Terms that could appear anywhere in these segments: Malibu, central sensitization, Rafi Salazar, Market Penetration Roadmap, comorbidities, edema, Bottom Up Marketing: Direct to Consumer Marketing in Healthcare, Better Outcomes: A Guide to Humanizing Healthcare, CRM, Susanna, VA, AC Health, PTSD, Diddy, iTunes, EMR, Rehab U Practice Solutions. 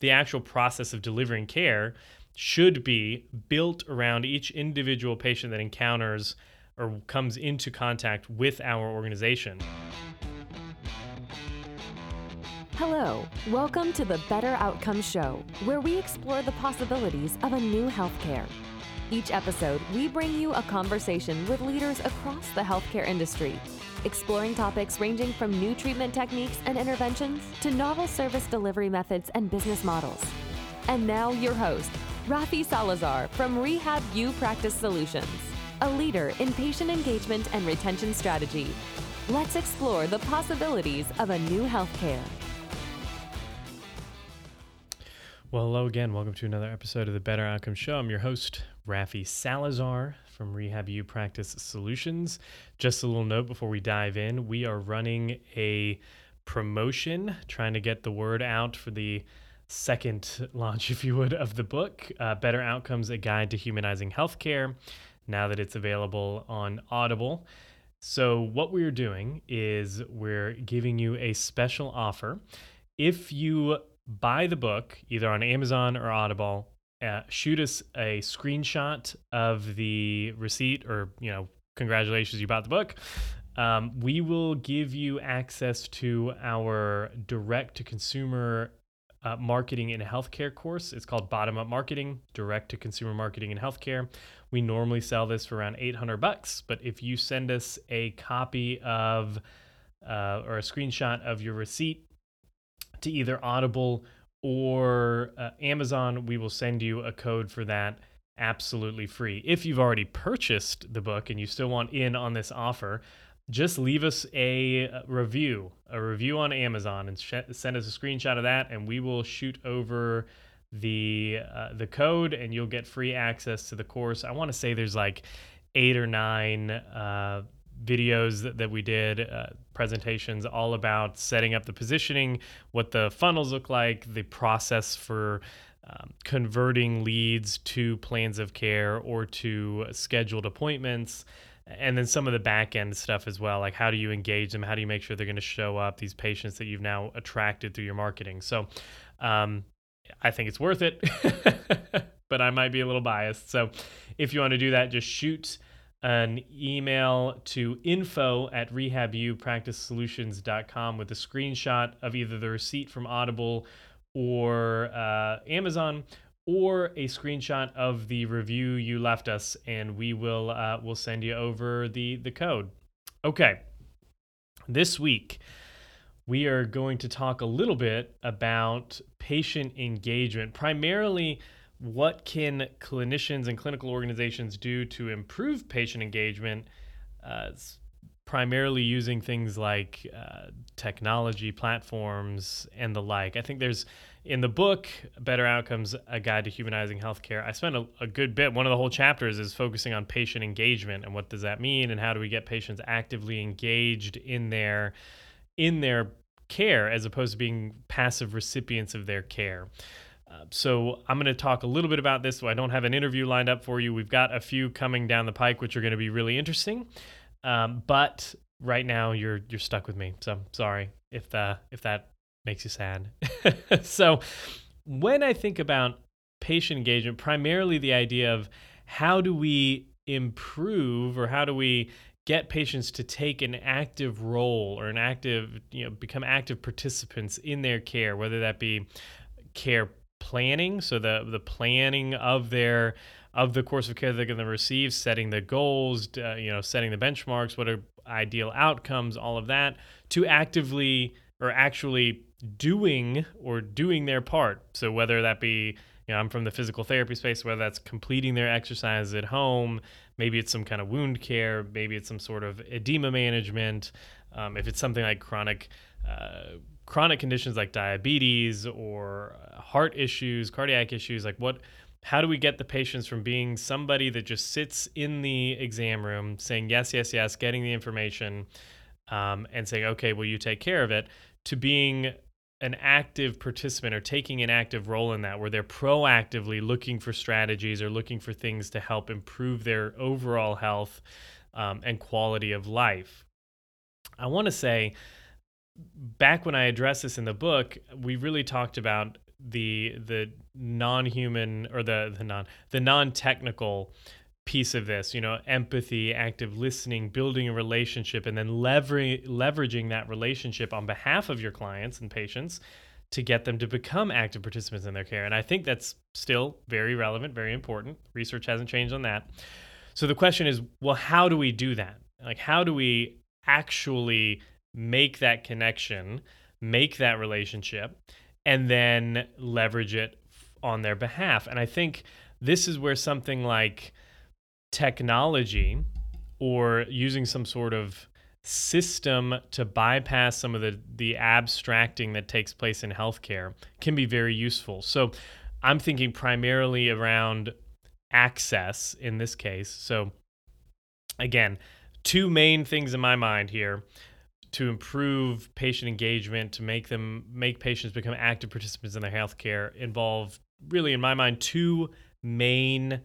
the actual process of delivering care should be built around each individual patient that encounters or comes into contact with our organization. Hello, welcome to the Better Outcomes Show, where we explore the possibilities of a new healthcare. Each episode, we bring you a conversation with leaders across the healthcare industry, exploring topics ranging from new treatment techniques and interventions to novel service delivery methods and business models. And now your host, Rafi Salazar from Rehab U Practice Solutions, a leader in patient engagement and retention strategy. Let's explore the possibilities of a new healthcare. Well, hello again. Welcome to another episode of the Better Outcomes Show. I'm your host, Rafi Salazar from Rehab U Practice Solutions. Just a little note before we dive in. We are running a promotion, trying to get the word out for the second launch, if you would, of the book, Better Outcomes: A Guide to Humanizing Healthcare, now that it's available on Audible. So what we're doing is we're giving you a special offer. If you buy the book, either on Amazon or Audible, shoot us a screenshot of the receipt or, you know, congratulations, you bought the book. We will give you access to our direct-to-consumer marketing in healthcare course. It's called Bottom Up Marketing: Direct to Consumer Marketing in Healthcare. We normally sell this for around $800, but if you send us a copy of or a screenshot of your receipt to either Audible or Amazon, we will send you a code for that absolutely free. If you've already purchased the book and you still want in on this offer, just leave us a review on Amazon and send us a screenshot of that, and we will shoot over the code, and you'll get free access to the course. I want to say there's like 8 or 9 videos that we did, presentations all about setting up the positioning, what the funnels look like, the process for converting leads to plans of care or to scheduled appointments. And then some of the back end stuff as well, like how do you engage them? How do you make sure they're going to show up, these patients that you've now attracted through your marketing? So I think it's worth it, but I might be a little biased. So if you want to do that, just shoot an email to info@rehabupracticesolutions.com with a screenshot of either the receipt from Audible or Amazon, or a screenshot of the review you left us, and we will we'll send you over the code. Okay, this week we are going to talk a little bit about patient engagement, primarily what can clinicians and clinical organizations do to improve patient engagement, primarily using things like technology platforms and the like. I think there's, in the book, Better Outcomes, A Guide to Humanizing Healthcare, I spent a good bit, one of the whole chapters is focusing on patient engagement and what does that mean and how do we get patients actively engaged in their care as opposed to being passive recipients of their care. So I'm going to talk a little bit about this. I don't have an interview lined up for you. We've got a few coming down the pike, which are going to be really interesting. But right now you're stuck with me, so I'm sorry if that makes you sad. So when I think about patient engagement, primarily the idea of how do we improve or how do we get patients to take an active role or become active participants in their care, whether that be care planning, so the planning of the course of care they're going to receive, setting the goals, setting the benchmarks, what are ideal outcomes, all of that, to actively or actually doing their part. So whether that be, I'm from the physical therapy space, whether that's completing their exercises at home, maybe it's some kind of wound care, maybe it's some sort of edema management, if it's something like chronic conditions like diabetes or heart issues, cardiac issues, how do we get the patients from being somebody that just sits in the exam room saying yes, yes, yes, getting the information and saying, okay, will you take care of it, to being an active participant or taking an active role in that, where they're proactively looking for strategies or looking for things to help improve their overall health and quality of life. I want to say, back when I addressed this in the book, we really talked about the non-human or the non-technical piece of this, you know, empathy, active listening, building a relationship, and then leveraging that relationship on behalf of your clients and patients to get them to become active participants in their care. And I think that's still very relevant, very important. Research hasn't changed on that. So the question is, well, how do we do that? Like, how do we actually make that connection, make that relationship, and then leverage it on their behalf? And I think this is where something like technology or using some sort of system to bypass some of the abstracting that takes place in healthcare can be very useful. So I'm thinking primarily around access in this case. So again, two main things in my mind here to improve patient engagement, to make patients become active participants in their healthcare involve really, in my mind, two main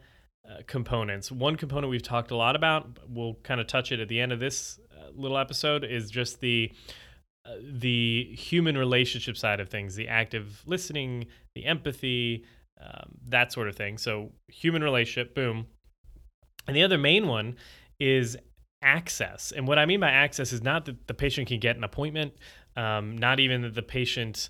components. One component we've talked a lot about, we'll kind of touch it at the end of this little episode, is just the human relationship side of things, the active listening, the empathy, that sort of thing. So human relationship, boom. And the other main one is access. And what I mean by access is not that the patient can get an appointment, not even that the patient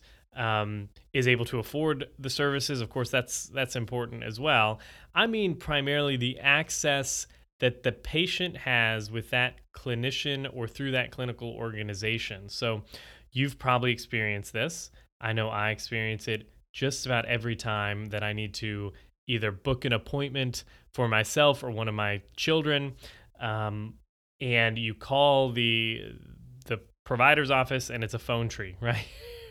is able to afford the services. Of course, that's important as well. I mean primarily the access that the patient has with that clinician or through that clinical organization. So you've probably experienced this. I know I experience it just about every time that I need to either book an appointment for myself or one of my children. And you call the provider's office and it's a phone tree, right?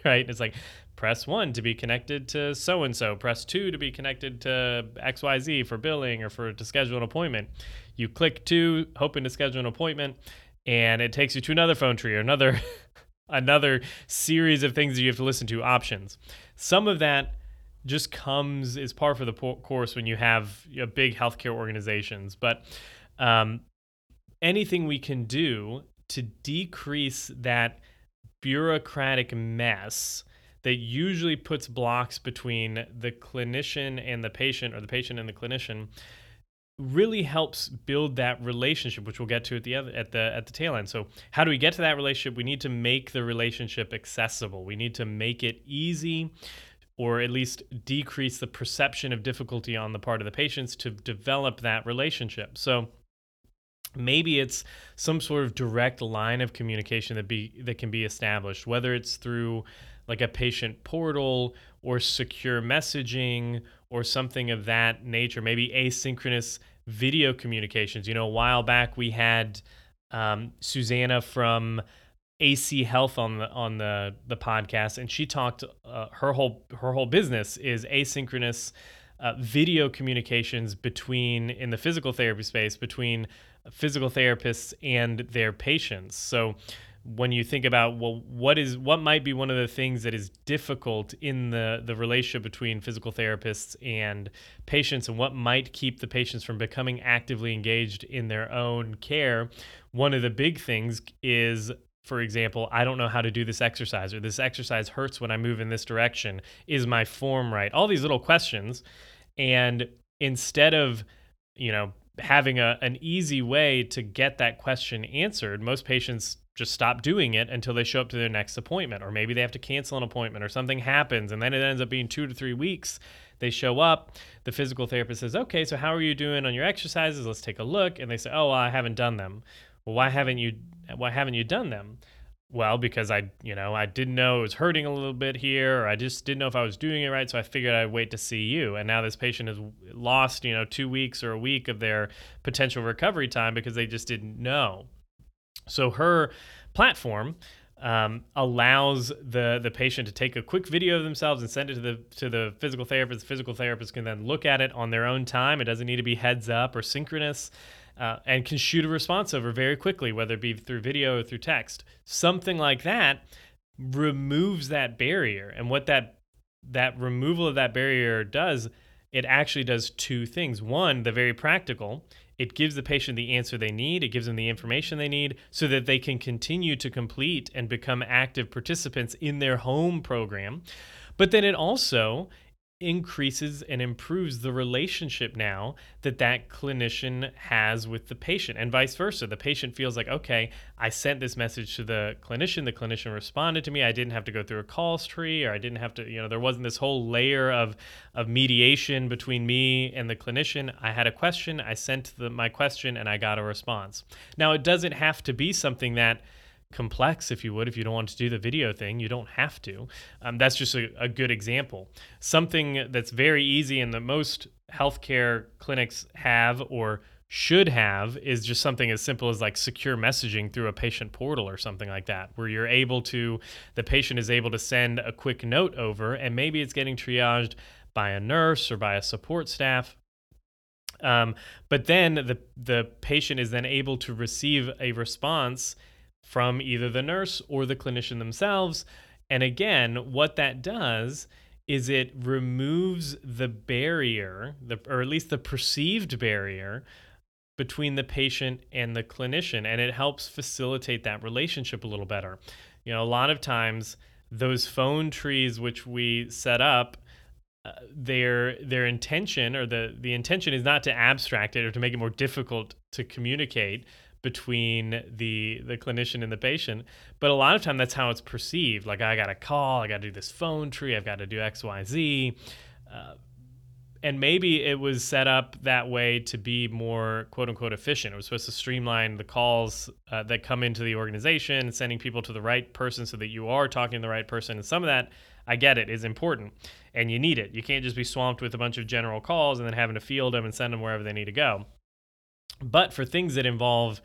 Right? It's like, press 1 to be connected to so-and-so, press 2 to be connected to XYZ for billing or to schedule an appointment. You click 2, hoping to schedule an appointment, and it takes you to another phone tree or another series of things that you have to listen to, options. Some of that just comes as par for the course when you have big healthcare organizations. But anything we can do to decrease that bureaucratic mess that usually puts blocks between the clinician and the patient, or the patient and the clinician, really helps build that relationship, which we'll get to at the tail end. So how do we get to that relationship? We need to make the relationship accessible. We need to make it easy, or at least decrease the perception of difficulty on the part of the patients to develop that relationship. So maybe it's some sort of direct line of communication that can be established, whether it's through like a patient portal or secure messaging or something of that nature, maybe asynchronous video communications. You know, a while back we had Susanna from AC Health on the podcast, and she talked her whole business is asynchronous video communications in the physical therapy space between physical therapists and their patients. So when you think about, well, what might be one of the things that is difficult in the relationship between physical therapists and patients, and what might keep the patients from becoming actively engaged in their own care, one of the big things is, for example, I don't know how to do this exercise, or this exercise hurts when I move in this direction. Is my form right? All these little questions. And instead of, having an easy way to get that question answered, most patients just stop doing it until they show up to their next appointment, or maybe they have to cancel an appointment or something happens, and then it ends up being 2 to 3 weeks. They show up, the physical therapist says, okay, so how are you doing on your exercises? Let's take a look. And they say, oh, I haven't done them. Well, why haven't you done them? Well, because I didn't know it was hurting a little bit here, or I just didn't know if I was doing it right, so I figured I'd wait to see you. And now this patient has lost, 2 weeks or a week of their potential recovery time because they just didn't know. So her platform allows the patient to take a quick video of themselves and send it to the physical therapist. The physical therapist can then look at it on their own time. It doesn't need to be heads up or synchronous. And can shoot a response over very quickly, whether it be through video or through text. Something like that removes that barrier. And what that removal of that barrier does, it actually does two things. One, the very practical, it gives the patient the answer they need, it gives them the information they need so that they can continue to complete and become active participants in their home program. But then it also increases and improves the relationship now that that clinician has with the patient, and vice versa. The patient feels like, okay, I sent this message to the clinician responded to me. I didn't have to go through a calls tree, or I didn't have to, there wasn't this whole layer of mediation between me and the clinician. I had a question, I sent my question, and I got a response. Now, it doesn't have to be something that complex, if you don't want to do the video thing, you don't have to. That's just a good example. Something that's very easy and that most healthcare clinics have or should have is just something as simple as like secure messaging through a patient portal or something like that, where the patient is able to send a quick note over, and maybe it's getting triaged by a nurse or by a support staff. But then the patient is then able to receive a response from either the nurse or the clinician themselves. And again, what that does is it removes the barrier, or at least the perceived barrier, between the patient and the clinician, and it helps facilitate that relationship a little better. A lot of times those phone trees which we set up, their intention, or the intention is not to abstract it or to make it more difficult to communicate between the clinician and the patient, but a lot of time that's how it's perceived. Like, I got a call, I got to do this phone tree, I've got to do XYZ. And maybe it was set up that way to be more quote unquote efficient. It was supposed to streamline the calls that come into the organization, sending people to the right person so that you are talking to the right person. And some of that, I get it, is important and you need it. You can't just be swamped with a bunch of general calls and then having to field them and send them wherever they need to go. But for things that involve,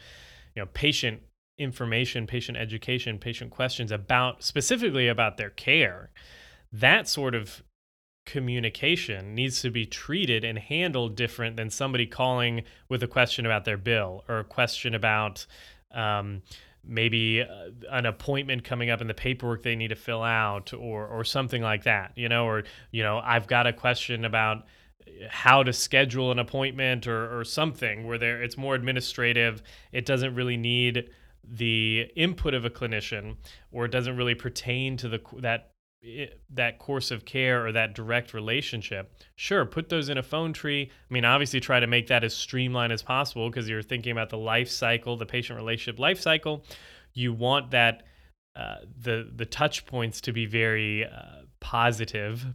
patient information, patient education, patient questions specifically about their care, that sort of communication needs to be treated and handled different than somebody calling with a question about their bill, or a question about maybe an appointment coming up and the paperwork they need to fill out, or something like that, I've got a question about how to schedule an appointment or something where it's more administrative. It doesn't really need the input of a clinician, or it doesn't really pertain to that course of care or that direct relationship. Sure, put those in a phone tree. Obviously try to make that as streamlined as possible, because you're thinking about the life cycle, the patient relationship life cycle. You want that the touch points to be very positive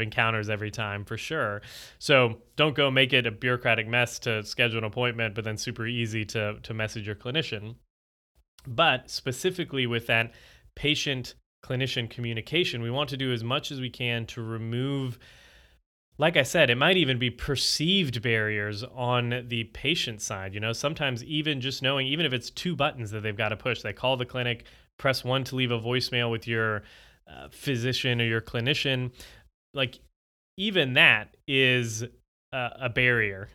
encounters every time, for sure. So don't go make it a bureaucratic mess to schedule an appointment, but then super easy to message your clinician. But specifically with that patient-clinician communication, we want to do as much as we can to remove, like I said, it might even be perceived barriers on the patient side. Sometimes even just knowing, even if it's two buttons that they've got to push, they call the clinic, press 1 to leave a voicemail with your physician or your clinician, like even that is a barrier.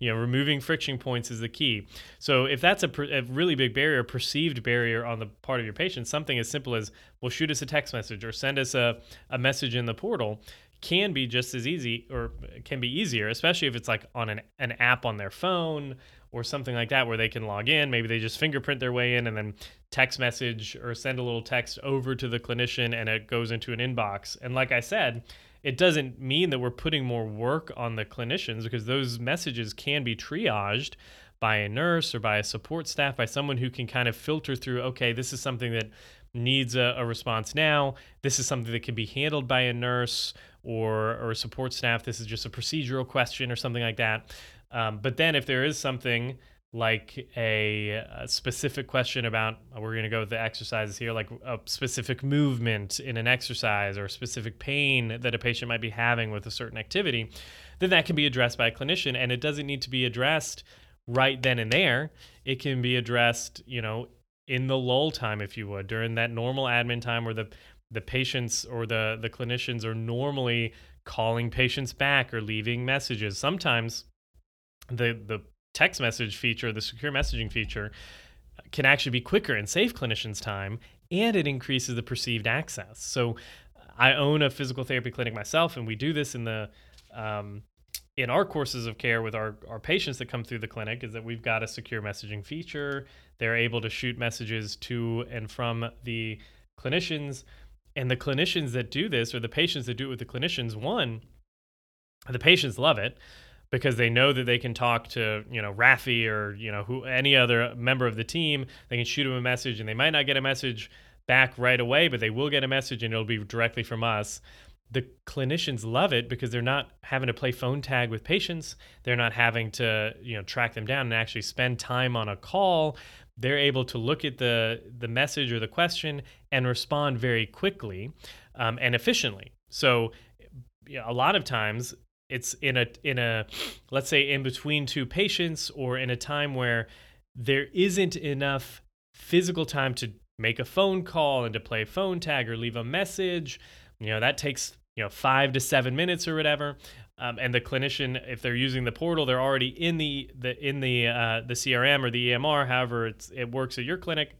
Removing friction points is the key. So if that's a really big barrier, perceived barrier on the part of your patient, something as simple as, well, shoot us a text message or send us a message in the portal, can be just as easy, or can be easier, especially if it's like on an app on their phone or something like that, where they can log in. Maybe they just fingerprint their way in and then text message or send a little text over to the clinician, and it goes into an inbox. And like I said, it doesn't mean that we're putting more work on the clinicians, because those messages can be triaged by a nurse or by a support staff, by someone who can kind of filter through, okay, this is something that needs a response now. This is something that can be handled by a nurse or a support staff. This is just a procedural question or something like that. But then if there is something like a specific question about, we're going to go with the exercises here, like a specific movement in an exercise or a specific pain that a patient might be having with a certain activity, then that can be addressed by a clinician. And it doesn't need to be addressed right then and there. It can be addressed, in the lull time, if you would, during that normal admin time where the patients or the clinicians are normally calling patients back or leaving messages. Sometimes the text message feature, the secure messaging feature, can actually be quicker and save clinicians time, and it increases the perceived access. So I own a physical therapy clinic myself, and we do this in the in our courses of care with our patients that come through the clinic, is that we've got a secure messaging feature. They're able to shoot messages to and from the clinicians, And the clinicians that do this, or the patients that do it with the clinicians, one, the patients love it because they know that they can talk to, you know, Rafi or, you know, who, any other member of the team. They can shoot them a message, and they might not get a message back right away, but they will get a message, and it'll be directly from us. The clinicians love it because they're not having to play phone tag with patients. They're not having to, you know, track them down and actually spend time on a call. They're able to look at the message or the question and respond very quickly and efficiently. So, you know, a lot of times it's in a, let's say, in between two patients, or in a time where there isn't enough physical time to make a phone call and to play phone tag or leave a message. You know, that takes, you know, 5 to 7 minutes or whatever. And the clinician, if they're using the portal, they're already in the CRM or the EMR, however it works at your clinic.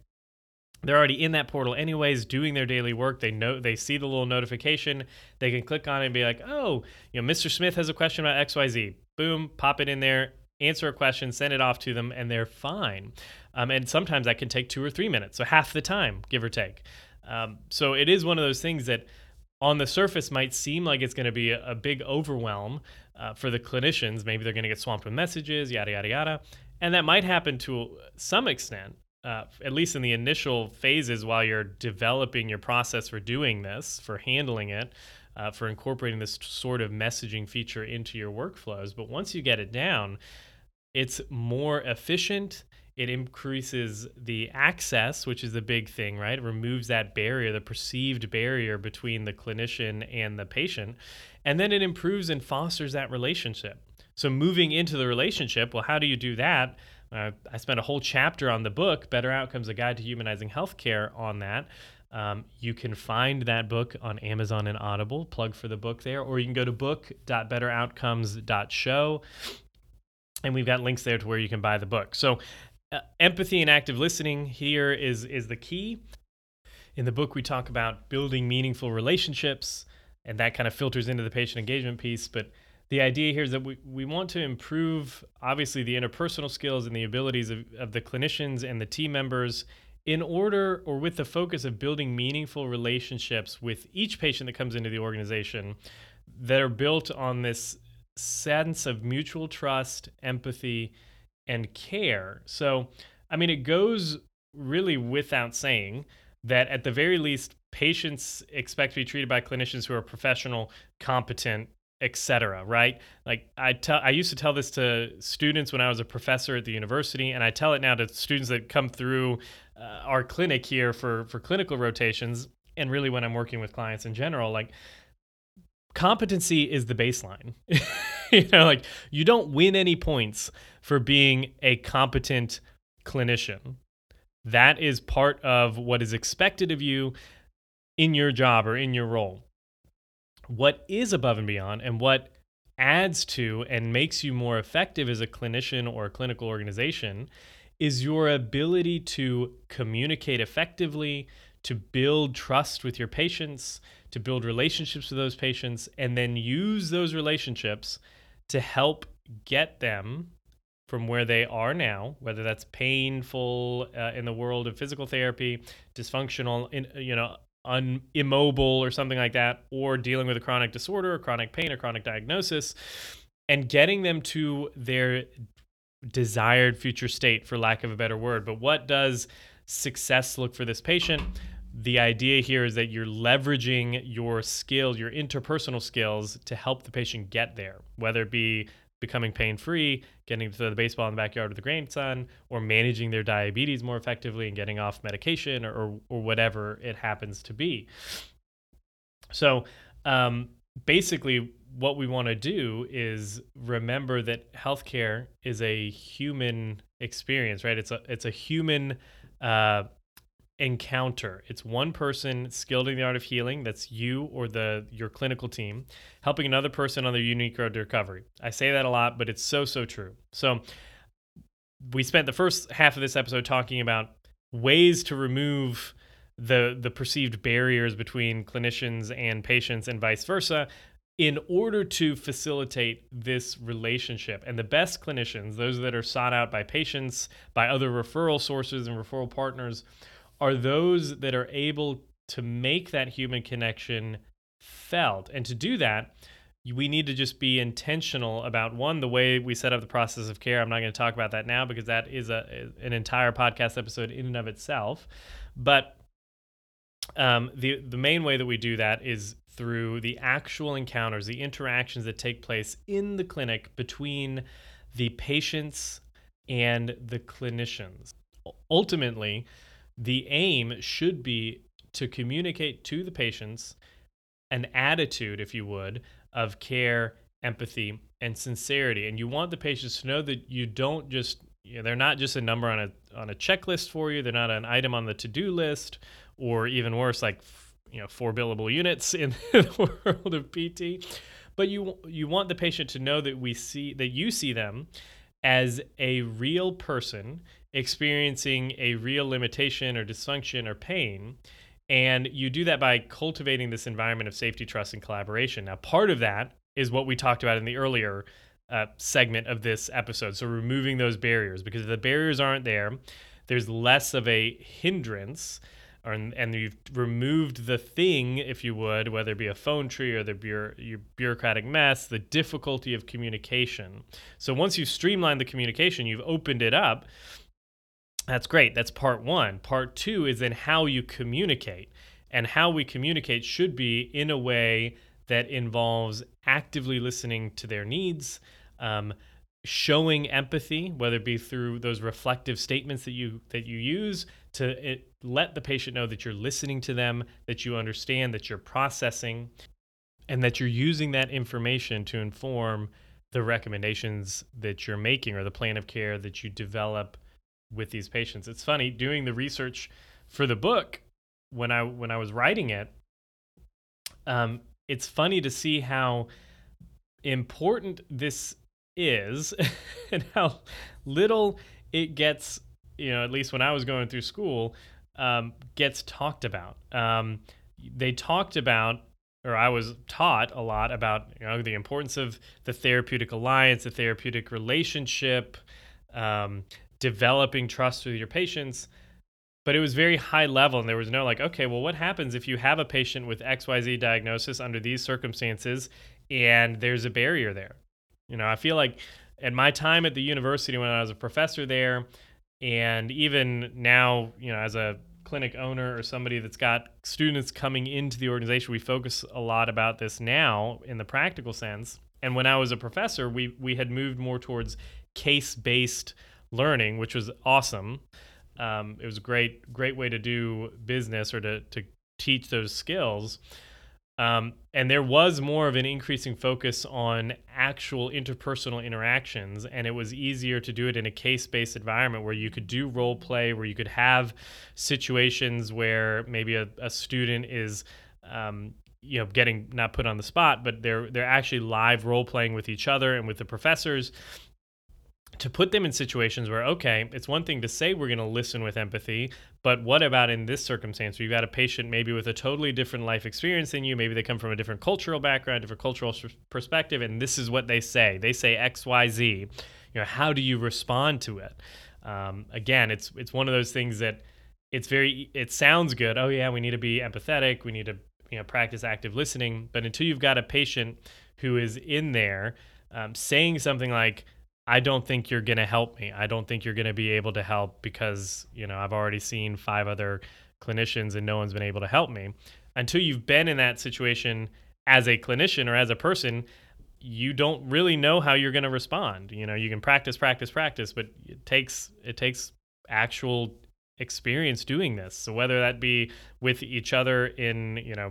They're already in that portal anyways, doing their daily work. They know, they see the little notification. They can click on it and be like, oh, you know, Mr. Smith has a question about XYZ. Boom, pop it in there, answer a question, send it off to them, and they're fine. And sometimes that can take 2 or 3 minutes, so half the time, give or take. So it is one of those things that on the surface might seem like it's going to be a big overwhelm for the clinicians. Maybe they're going to get swamped with messages, yada, yada, yada. And that might happen to some extent, at least in the initial phases while you're developing your process for doing this, for handling it, for incorporating this sort of messaging feature into your workflows. But once you get it down, it's more efficient. It increases the access, which is the big thing, right? It removes that barrier, the perceived barrier between the clinician and the patient. And then it improves and fosters that relationship. So moving into the relationship, well, how do you do that? I spent a whole chapter on the book, Better Outcomes: A Guide to Humanizing Healthcare, on that. You can find that book on Amazon and Audible, plug for the book there, or you can go to book.betteroutcomes.show. And we've got links there to where you can buy the book. So empathy and active listening here is the key. In the book, we talk about building meaningful relationships, and that kind of filters into the patient engagement piece. But the idea here is that we want to improve, obviously, the interpersonal skills and the abilities of the clinicians and the team members in order, or with the focus of building meaningful relationships with each patient that comes into the organization that are built on this sense of mutual trust, empathy, and care. So, I mean, it goes really without saying that at the very least, patients expect to be treated by clinicians who are professional, competent, etc., right? Like I used to tell this to students when I was a professor at the university, and I tell it now to students that come through our clinic here for clinical rotations, and really when I'm working with clients in general, like competency is the baseline. You know, like you don't win any points for being a competent clinician. That is part of what is expected of you in your job or in your role. What is above and beyond and what adds to and makes you more effective as a clinician or a clinical organization is your ability to communicate effectively, to build trust with your patients, to build relationships with those patients, and then use those relationships to help get them from where they are now, whether that's painful in the world of physical therapy, dysfunctional, immobile or something like that, or dealing with a chronic disorder or chronic pain or chronic diagnosis, and getting them to their desired future state, for lack of a better word. But what does success look for this patient? The idea here is that you're leveraging your skill, your interpersonal skills, to help the patient get there, whether it be becoming pain-free, getting to the baseball in the backyard with the grandson, or managing their diabetes more effectively and getting off medication or whatever it happens to be. So basically what we want to do is remember that healthcare is a human experience, right? It's a human encounter. It's one person skilled in the art of healing, that's you or your clinical team, helping another person on their unique road to recovery. I say that a lot, but it's so true. So we spent the first half of this episode talking about ways to remove the perceived barriers between clinicians and patients and vice versa in order to facilitate this relationship. And the best clinicians, those that are sought out by patients, by other referral sources and referral partners, are those that are able to make that human connection felt. And to do that, we need to just be intentional about, one, the way we set up the process of care. I'm not going to talk about that now because that is an entire podcast episode in and of itself. But the main way that we do that is through the actual encounters, the interactions that take place in the clinic between the patients and the clinicians. Ultimately, the aim should be to communicate to the patients an attitude, if you would, of care, empathy, and sincerity. And you want the patients to know that you don't just, they're not just a number on a checklist for you. They're not an item on the to-do list, or even worse, like, 4 billable units in the world of PT. But you want the patient to know that you see them as a real person experiencing a real limitation or dysfunction or pain. And you do that by cultivating this environment of safety, trust, and collaboration. Now, part of that is what we talked about in the earlier segment of this episode. So removing those barriers, because if the barriers aren't there, there's less of a hindrance, and you've removed the thing, if you would, whether it be a phone tree or the your bureaucratic mess, the difficulty of communication. So once you've streamlined the communication, you've opened it up. That's great. That's part one. Part two is then how you communicate. And how we communicate should be in a way that involves actively listening to their needs, showing empathy, whether it be through those reflective statements that you use to let the patient know that you're listening to them, that you understand, that you're processing, and that you're using that information to inform the recommendations that you're making or the plan of care that you develop with these patients. It's funny, doing the research for the book, when I was writing it, it's funny to see how important this is and how little it gets, at least when I was going through school, gets talked about. They talked about, or I was taught a lot about, the importance of the therapeutic alliance, the therapeutic relationship, developing trust with your patients, but it was very high level, and there was no okay, well, what happens if you have a patient with XYZ diagnosis under these circumstances and there's a barrier there? I feel like at my time at the university when I was a professor there, and even now, as a clinic owner or somebody that's got students coming into the organization, we focus a lot about this now in the practical sense. And when I was a professor, we had moved more towards case-based learning, which was awesome. It was a great way to do business or to teach those skills. And there was more of an increasing focus on actual interpersonal interactions, and it was easier to do it in a case-based environment where you could do role play, where you could have situations where maybe a student is getting not put on the spot, but they're actually live role playing with each other and with the professors, to put them in situations where, okay, it's one thing to say we're going to listen with empathy, but what about in this circumstance where you've got a patient maybe with a totally different life experience than you, maybe they come from a different cultural background, different cultural perspective, and this is what they say. They say X, Y, Z. How do you respond to it? Again, it's one of those things that it sounds good. Oh yeah, we need to be empathetic. We need to practice active listening. But until you've got a patient who is in there saying something like, I don't think you're going to help me. I don't think you're going to be able to help because, I've already seen 5 other clinicians and no one's been able to help me. Until you've been in that situation as a clinician or as a person, you don't really know how you're going to respond. You can practice, but it takes actual experience doing this. So whether that be with each other in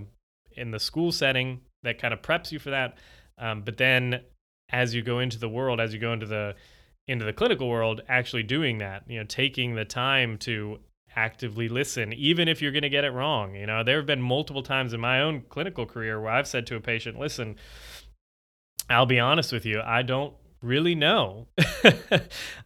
the school setting, that kind of preps you for that. But then as you go into the world, as you go into the clinical world, actually doing that, taking the time to actively listen, even if you're going to get it wrong. There have been multiple times in my own clinical career where I've said to a patient, listen, I'll be honest with you, I don't really know.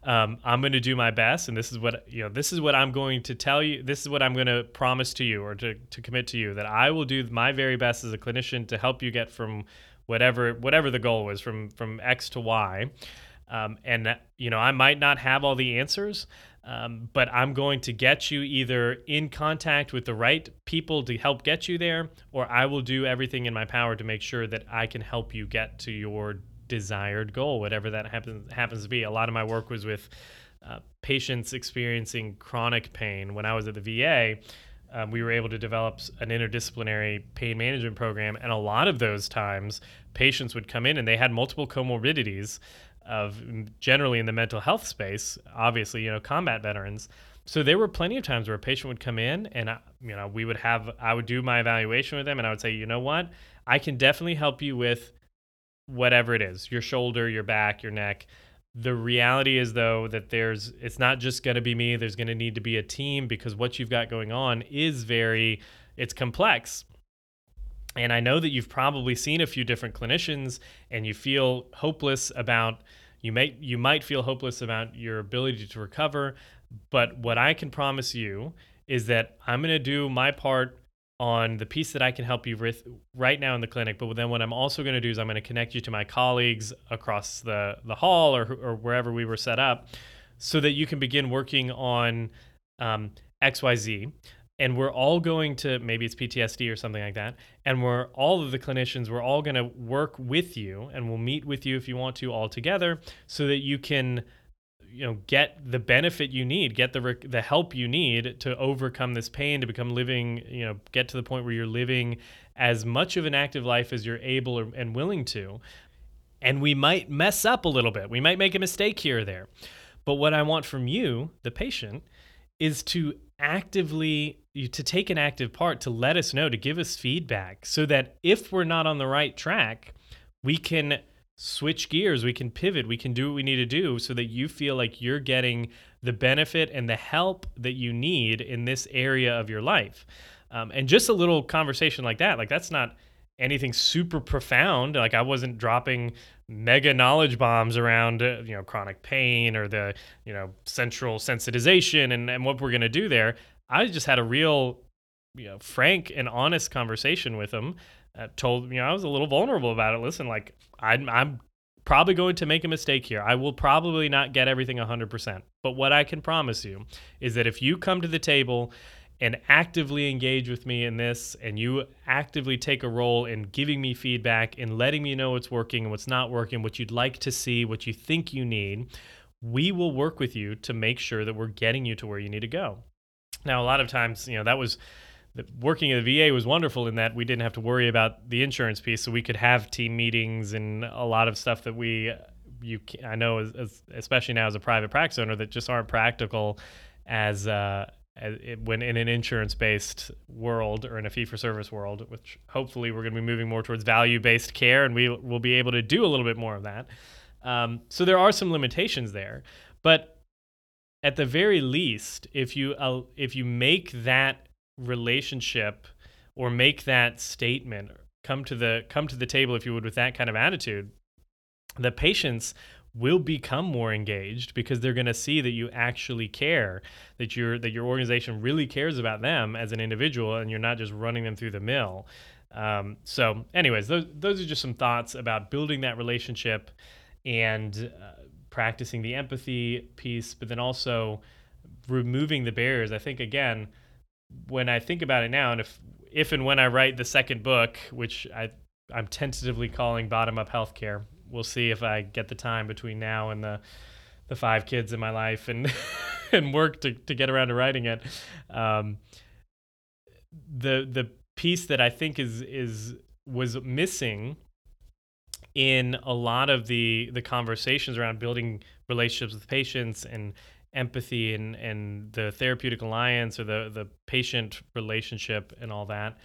I'm going to do my best. And this is what I'm going to tell you. This is what I'm going to promise to you, or to commit to you, that I will do my very best as a clinician to help you get from whatever the goal was, from X to Y. And I might not have all the answers, But I'm going to get you either in contact with the right people to help get you there, or I will do everything in my power to make sure that I can help you get to your desired goal, whatever that happens to be. A lot of my work was with patients experiencing chronic pain. When I was at the VA, we were able to develop an interdisciplinary pain management program. And a lot of those times, patients would come in and they had multiple comorbidities of generally in the mental health space, obviously, you know, combat veterans. So there were plenty of times where a patient would come in and, I would do my evaluation with them and I would say, you know what, I can definitely help you with whatever it is, your shoulder, your back, your neck. The reality is, though, that it's not just going to be me. There's going to need to be a team because what you've got going on is it's complex. And I know that you've probably seen a few different clinicians and you feel hopeless about, you might feel hopeless about your ability to recover. But what I can promise you is that I'm going to do my part on the piece that I can help you with right now in the clinic. But then what I'm also going to do is I'm going to connect you to my colleagues across the hall or wherever we were set up so that you can begin working on XYZ. And we're all going to, maybe it's PTSD or something like that. And we're all going to work with you and we'll meet with you if you want to all together so that you can get the benefit you need, get the help you need to overcome this pain, to become living, get to the point where you're living as much of an active life as you're able and willing to. And we might mess up a little bit. We might make a mistake here or there. But what I want from you, the patient, is to take an active part, to let us know, to give us feedback so that if we're not on the right track, we can switch gears, we can pivot, we can do what we need to do so that you feel like you're getting the benefit and the help that you need in this area of your life. And just a little conversation like that, like that's not anything super profound. Like I wasn't dropping mega knowledge bombs around, chronic pain or the, central sensitization and what we're going to do there. I just had a real, frank and honest conversation with them. I was a little vulnerable about it. Listen, like I'm probably going to make a mistake here. I will probably not get everything 100%. But what I can promise you is that if you come to the table and actively engage with me in this and you actively take a role in giving me feedback and letting me know what's working and what's not working, what you'd like to see, what you think you need, we will work with you to make sure that we're getting you to where you need to go. Now, a lot of times, that was... Working at the VA was wonderful in that we didn't have to worry about the insurance piece, so we could have team meetings and a lot of stuff that I know, especially now as a private practice owner, that just aren't practical when in an insurance-based world or in a fee-for-service world, which hopefully we're going to be moving more towards value-based care, and we will be able to do a little bit more of that. So there are some limitations there, but at the very least, if you make that relationship or make that statement, come to the table, if you would, with that kind of attitude, the patients will become more engaged because they're going to see that you actually care, that your organization really cares about them as an individual, and you're not just running them through the mill. So anyways, those are just some thoughts about building that relationship and practicing the empathy piece, but then also removing the barriers. I think, again, when I think about it now, and if and when I write the second book, which I'm tentatively calling Bottom Up Healthcare, we'll see if I get the time between now and the five kids in my life and work to get around to writing it. The piece that I think was missing in a lot of the conversations around building relationships with patients and empathy and the therapeutic alliance or the patient relationship and all that,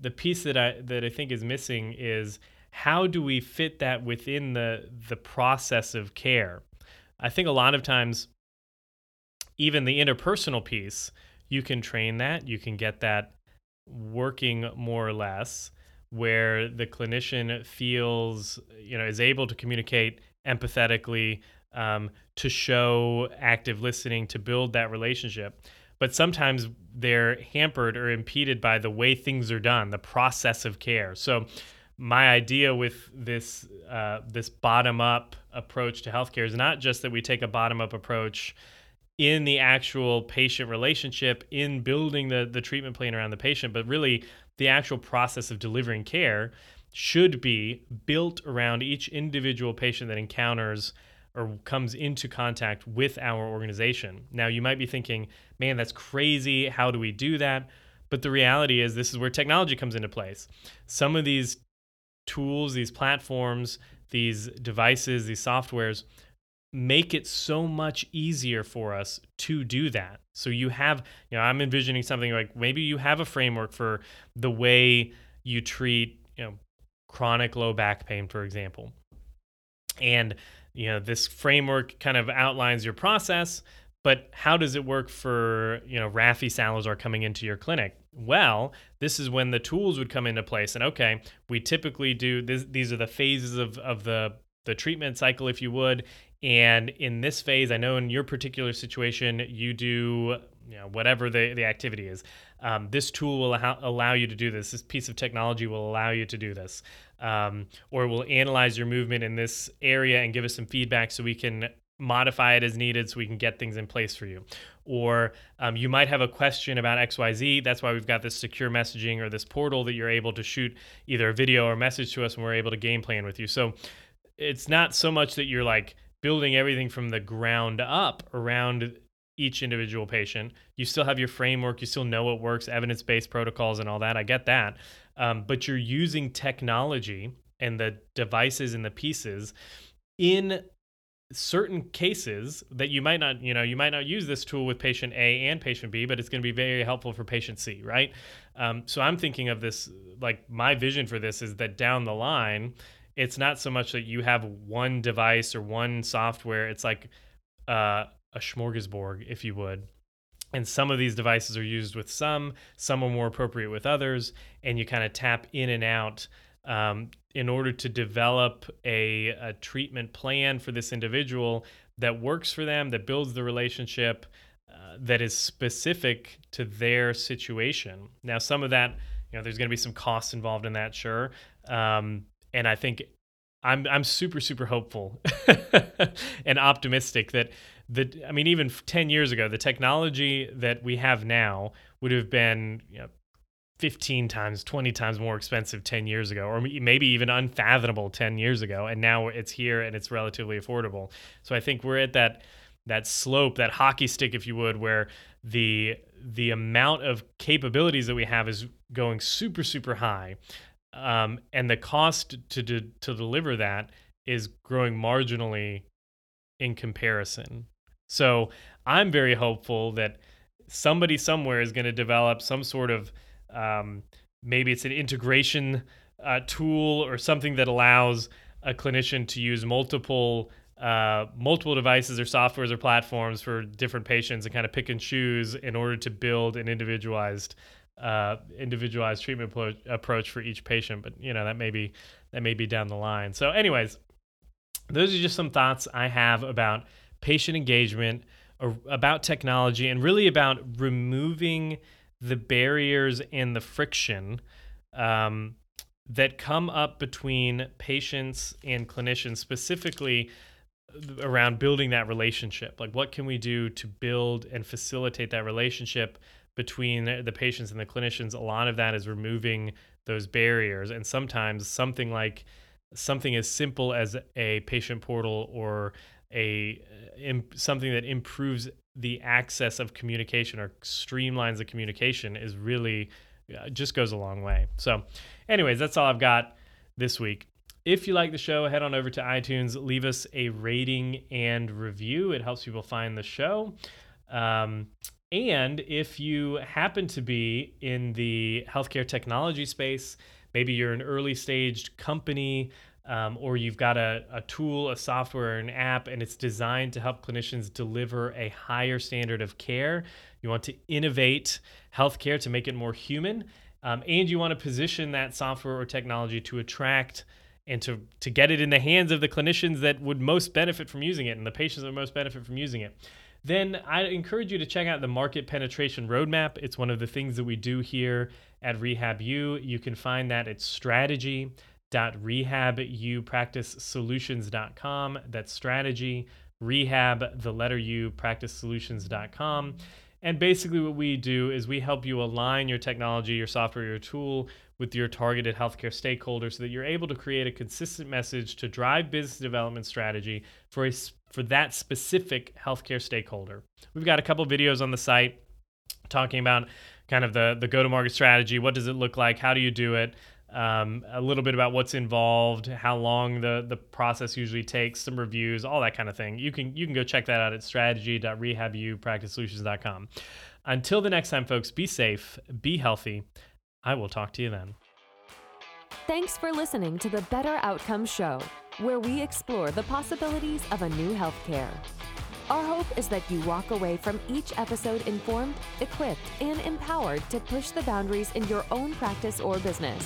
the piece that I think is missing is how do we fit that within the process of care? I think a lot of times, even the interpersonal piece, you can train that, you can get that working more or less, where the clinician feels, is able to communicate empathetically, to show active listening, to build that relationship. But sometimes they're hampered or impeded by the way things are done, the process of care. So my idea with this bottom-up approach to healthcare is not just that we take a bottom-up approach in the actual patient relationship, in building the treatment plan around the patient, but really the actual process of delivering care should be built around each individual patient that encounters or comes into contact with our organization. Now, you might be thinking, man, that's crazy. How do we do that? But the reality is this is where technology comes into place. Some of these tools, these platforms, these devices, these softwares make it so much easier for us to do that. So you have, you know, I'm envisioning something like maybe you have a framework for the way you treat, you know, chronic low back pain, for example. And, you know, this framework kind of outlines your process, but how does it work for, you know, Rafi Salazar coming into your clinic? Well, this is when the tools would come into place. And okay, we typically do this, these are the phases of the treatment cycle, if you would. And in this phase, I know in your particular situation, you do, you know, whatever the activity is. This tool will allow you to do this. This piece of technology will allow you to do this. Or we'll analyze your movement in this area and give us some feedback so we can modify it as needed so we can get things in place for you. Or you might have a question about XYZ. That's why we've got this secure messaging or this portal that you're able to shoot either a video or message to us, and we're able to game plan with you. So it's not so much that you're like building everything from the ground up around each individual patient. You still have your framework. You still know what works, evidence-based protocols and all that. I get that. But you're using technology and the devices and the pieces in certain cases that you might not, you know, you might not use this tool with patient A and patient B, but it's going to be very helpful for patient C, right? So I'm thinking of this, like my vision for this is that down the line, it's not so much that you have one device or one software. It's like a smorgasbord, if you would. And some of these devices are used with some are more appropriate with others. And you kind of tap in and out in order to develop a treatment plan for this individual that works for them, that builds the relationship, that is specific to their situation. Now, some of that, you know, there's going to be some costs involved in that, sure. And I think I'm super hopeful and optimistic that I mean, even 10 years ago, the technology that we have now would have been, you know, 15 times, 20 times more expensive 10 years ago, or maybe even unfathomable 10 years ago. And now it's here and it's relatively affordable. So I think we're at that slope, that hockey stick, if you would, where the amount of capabilities that we have is going super high. And the cost to deliver that is growing marginally in comparison. So I'm very hopeful that somebody somewhere is going to develop some sort of, maybe it's an integration tool or something that allows a clinician to use multiple devices or softwares or platforms for different patients and kind of pick and choose in order to build an individualized treatment approach for each patient. But you know, that may be down the line. So anyways, those are just some thoughts I have about patient engagement, or about technology, and really about removing the barriers and the friction that come up between patients and clinicians, specifically around building that relationship. Like, what can we do to build and facilitate that relationship between the patients and the clinicians? A lot of that is removing those barriers. And sometimes something as simple as a patient portal or something that improves the access of communication or streamlines the communication is really just goes a long way. So anyways, that's all I've got this week. If you like the show, head on over to iTunes, leave us a rating and review. It helps people find the show. And if you happen to be in the healthcare technology space, maybe you're an early-stage company, or you've got a tool, a software, an app, and it's designed to help clinicians deliver a higher standard of care. You want to innovate healthcare to make it more human, and you want to position that software or technology to attract and to get it in the hands of the clinicians that would most benefit from using it and the patients that would most benefit from using it. Then I encourage you to check out the Market Penetration Roadmap. It's one of the things that we do here at Rehab U. You can find that at strategy.rehabupracticesolutions.com. That's strategy Rehab, the letter U, practice solutions.com. And basically what we do is we help you align your technology, your software, your tool with your targeted healthcare stakeholders so that you're able to create a consistent message to drive business development strategy for that specific healthcare stakeholder. We've got a couple videos on the site talking about kind of the go-to-market strategy. What does it look like? How do you do it? A little bit about what's involved, how long the process usually takes, some reviews, all that kind of thing. You can go check that out at strategy.rehabupractice solutions.com. Until the next time, folks, be safe, be healthy. I will talk to you then. Thanks for listening to the Better Outcomes Show, where we explore the possibilities of a new healthcare. Our hope is that you walk away from each episode informed, equipped, and empowered to push the boundaries in your own practice or business.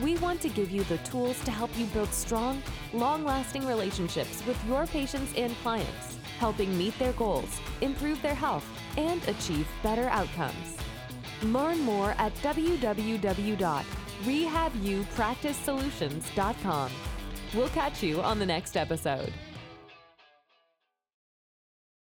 We want to give you the tools to help you build strong, long-lasting relationships with your patients and clients, helping meet their goals, improve their health, and achieve better outcomes. Learn more at www.rehabupractice solutions.com. We'll catch you on the next episode.